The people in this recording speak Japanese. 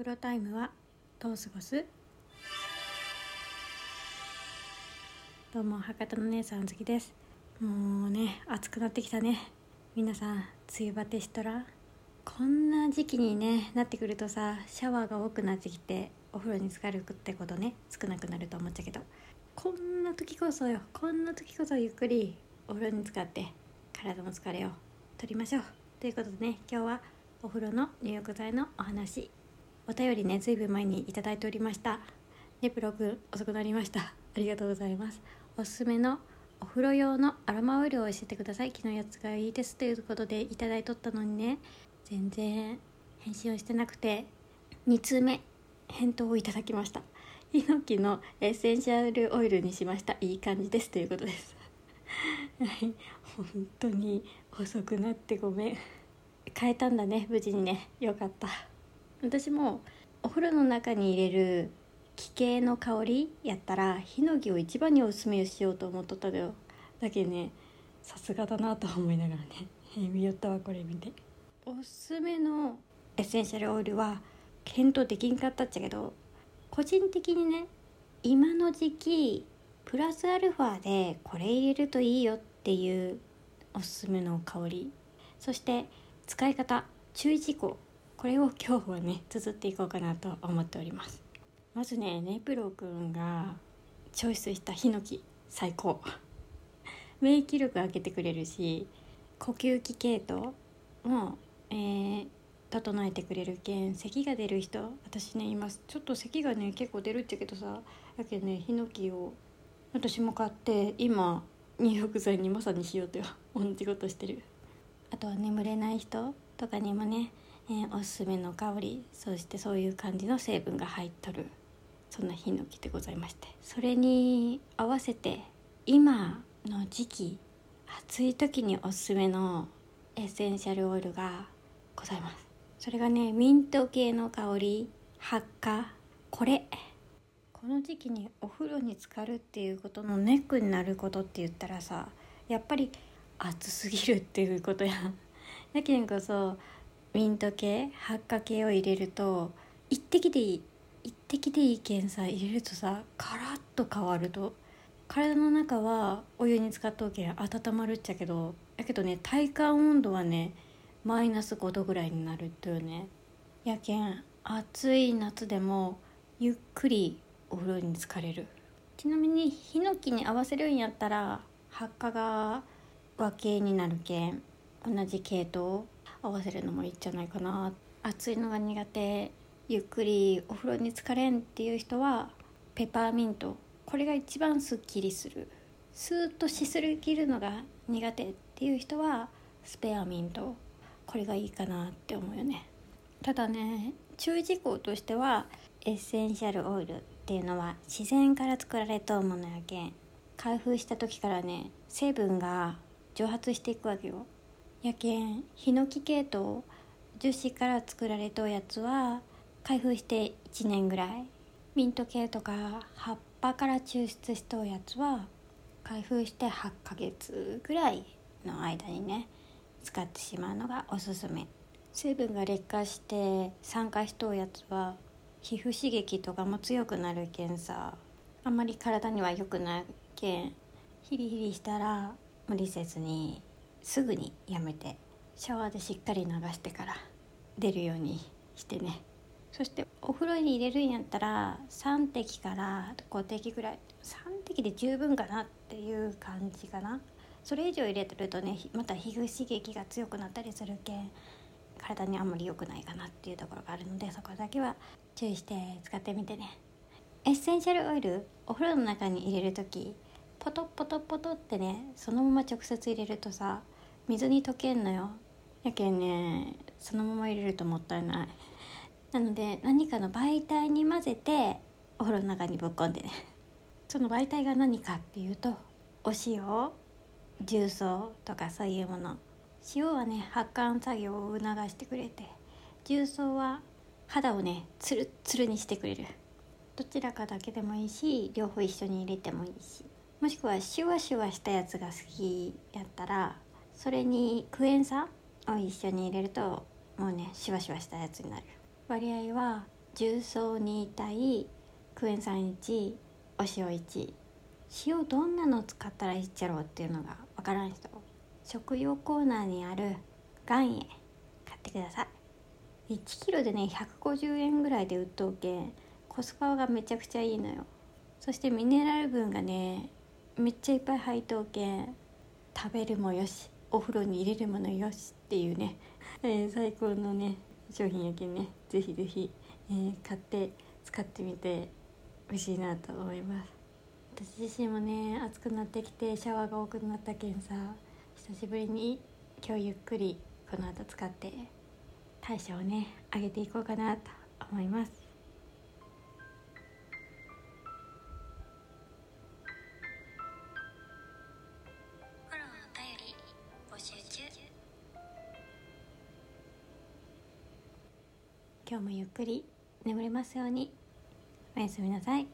風呂タイムはどう過ごす？どうも博多の姉さん好きです。もうね、暑くなってきたね。皆さん梅雨バテしとら？こんな時期にねなってくるとさ、シャワーが多くなってきてお風呂に浸かるってことね少なくなると思っちゃうけど、こんな時こそゆっくりお風呂に浸かって体の疲れを取りましょうということでね、今日はお風呂の入浴剤のお話。お便りね、ずいぶん前にいただいておりましたね。プロ君遅くなりました。ありがとうございます。おすすめのお風呂用のアロマオイルを教えてください。昨日やつがいいですということでいただいとったのにね、全然返信をしてなくて2通目返答をいただきました。ヒノキのエッセンシャルオイルにしました。いい感じですということですはい、本当に遅くなってごめん。変えたんだね、無事にね。よかった。私もお風呂の中に入れる気系の香りやったらヒノキを一番におすすめしようと思っとったのよ。だけどね、さすがだなと思いながらね見よったわ。これ見ておすすめのエッセンシャルオイルは検討できんかったっちゃけど、個人的にね今の時期プラスアルファでこれ入れるといいよっていうおすすめの香り、そして使い方、注意事項、これを今日はね綴っていこうかなと思っております。まずね、ネプロ君がチョイスしたヒノキ最高免疫力上げてくれるし、呼吸器系統も整えてくれるけん、咳が出る人、私ね今ちょっと咳がね結構出るっちゃけどさ、だけどねヒノキを私も買って今入浴剤にまさにしようと同じことしてる。あとは眠れない人とかにもね、おすすめの香り、そしてそういう感じの成分が入っとる、そんなヒノキでございまして、それに合わせて今の時期暑い時におすすめのエッセンシャルオイルがございます。それがね、ミント系の香り、ハッカ、これこの時期にお風呂に浸かるっていうことのネックになることって言ったらさ、やっぱり暑すぎるっていうことやだけどこそミント系、ハッカ系を入れると一滴でいいけんさ、入れるとさカラッと変わると、体の中はお湯に浸かっとうけん温まるっちゃけど、だけどね体感温度はねマイナス5度ぐらいになるっていうね。やけん暑い夏でもゆっくりお風呂に浸かれる。ちなみにヒノキに合わせるんやったらハッカが和系になるけん、同じ系統を合わせるのもいいんじゃないかな。暑いのが苦手、ゆっくりお風呂に浸かれんっていう人はペパーミント、これが一番すっきりする、スーッとしすぎるのが苦手っていう人はスペアミント、これがいいかなって思うよね。ただね、注意事項としてはエッセンシャルオイルっていうのは自然から作られたものやけん、開封した時からね成分が蒸発していくわけよ。やけんヒノキ系統、樹脂から作られたやつは開封して1年ぐらい、ミント系とか葉っぱから抽出したやつは開封して8ヶ月ぐらいの間にね使ってしまうのがおすすめ。成分が劣化して酸化しとうやつは皮膚刺激とかも強くなるけんさ、あんまり体には良くないけん、ヒリヒリしたら無理せずにすぐにやめて、シャワーでしっかり流してから出るようにしてね。そしてお風呂に入れるんやったら3滴から5滴ぐらい、3滴で十分かなっていう感じかな。それ以上入れてるとね、また皮膚刺激が強くなったりするけん体にあんまり良くないかなっていうところがあるので、そこだけは注意して使ってみてね。エッセンシャルオイルお風呂の中に入れるときポトポトポトってね、そのまま直接入れるとさ水に溶けんのよ。やけんねそのまま入れるともったいない。なので何かの媒体に混ぜてお風呂の中にぶっ込んでねその媒体が何かっていうと、お塩、重曹とかそういうもの。塩はね発汗作業を促してくれて、重曹は肌をねツルッツルにしてくれる。どちらかだけでもいいし両方一緒に入れてもいいし、もしくはシュワシュワしたやつが好きやったらそれにクエン酸を一緒に入れるともうねシュワシュワしたやつになる。割合は重曹2対クエン酸1、お塩1。塩どんなの使ったらいいっちゃろうっていうのがわからん人、食用コーナーにある岩塩買ってください。1キロでね150円ぐらいで売っとうけんコスパがめちゃくちゃいいのよ。そしてミネラル分がねめっちゃいっぱい入っとうけん食べるもよしお風呂に入れるものよしっていうね、最高のね商品やけんね、ぜひぜひ、買って使ってみてほしいなと思います。私自身もね暑くなってきてシャワーが多くなったけんさ、久しぶりに今日ゆっくりこの後使って代謝をね上げていこうかなと思います。フォローお便り募集中。今日もゆっくり眠れますように。おやすみなさい。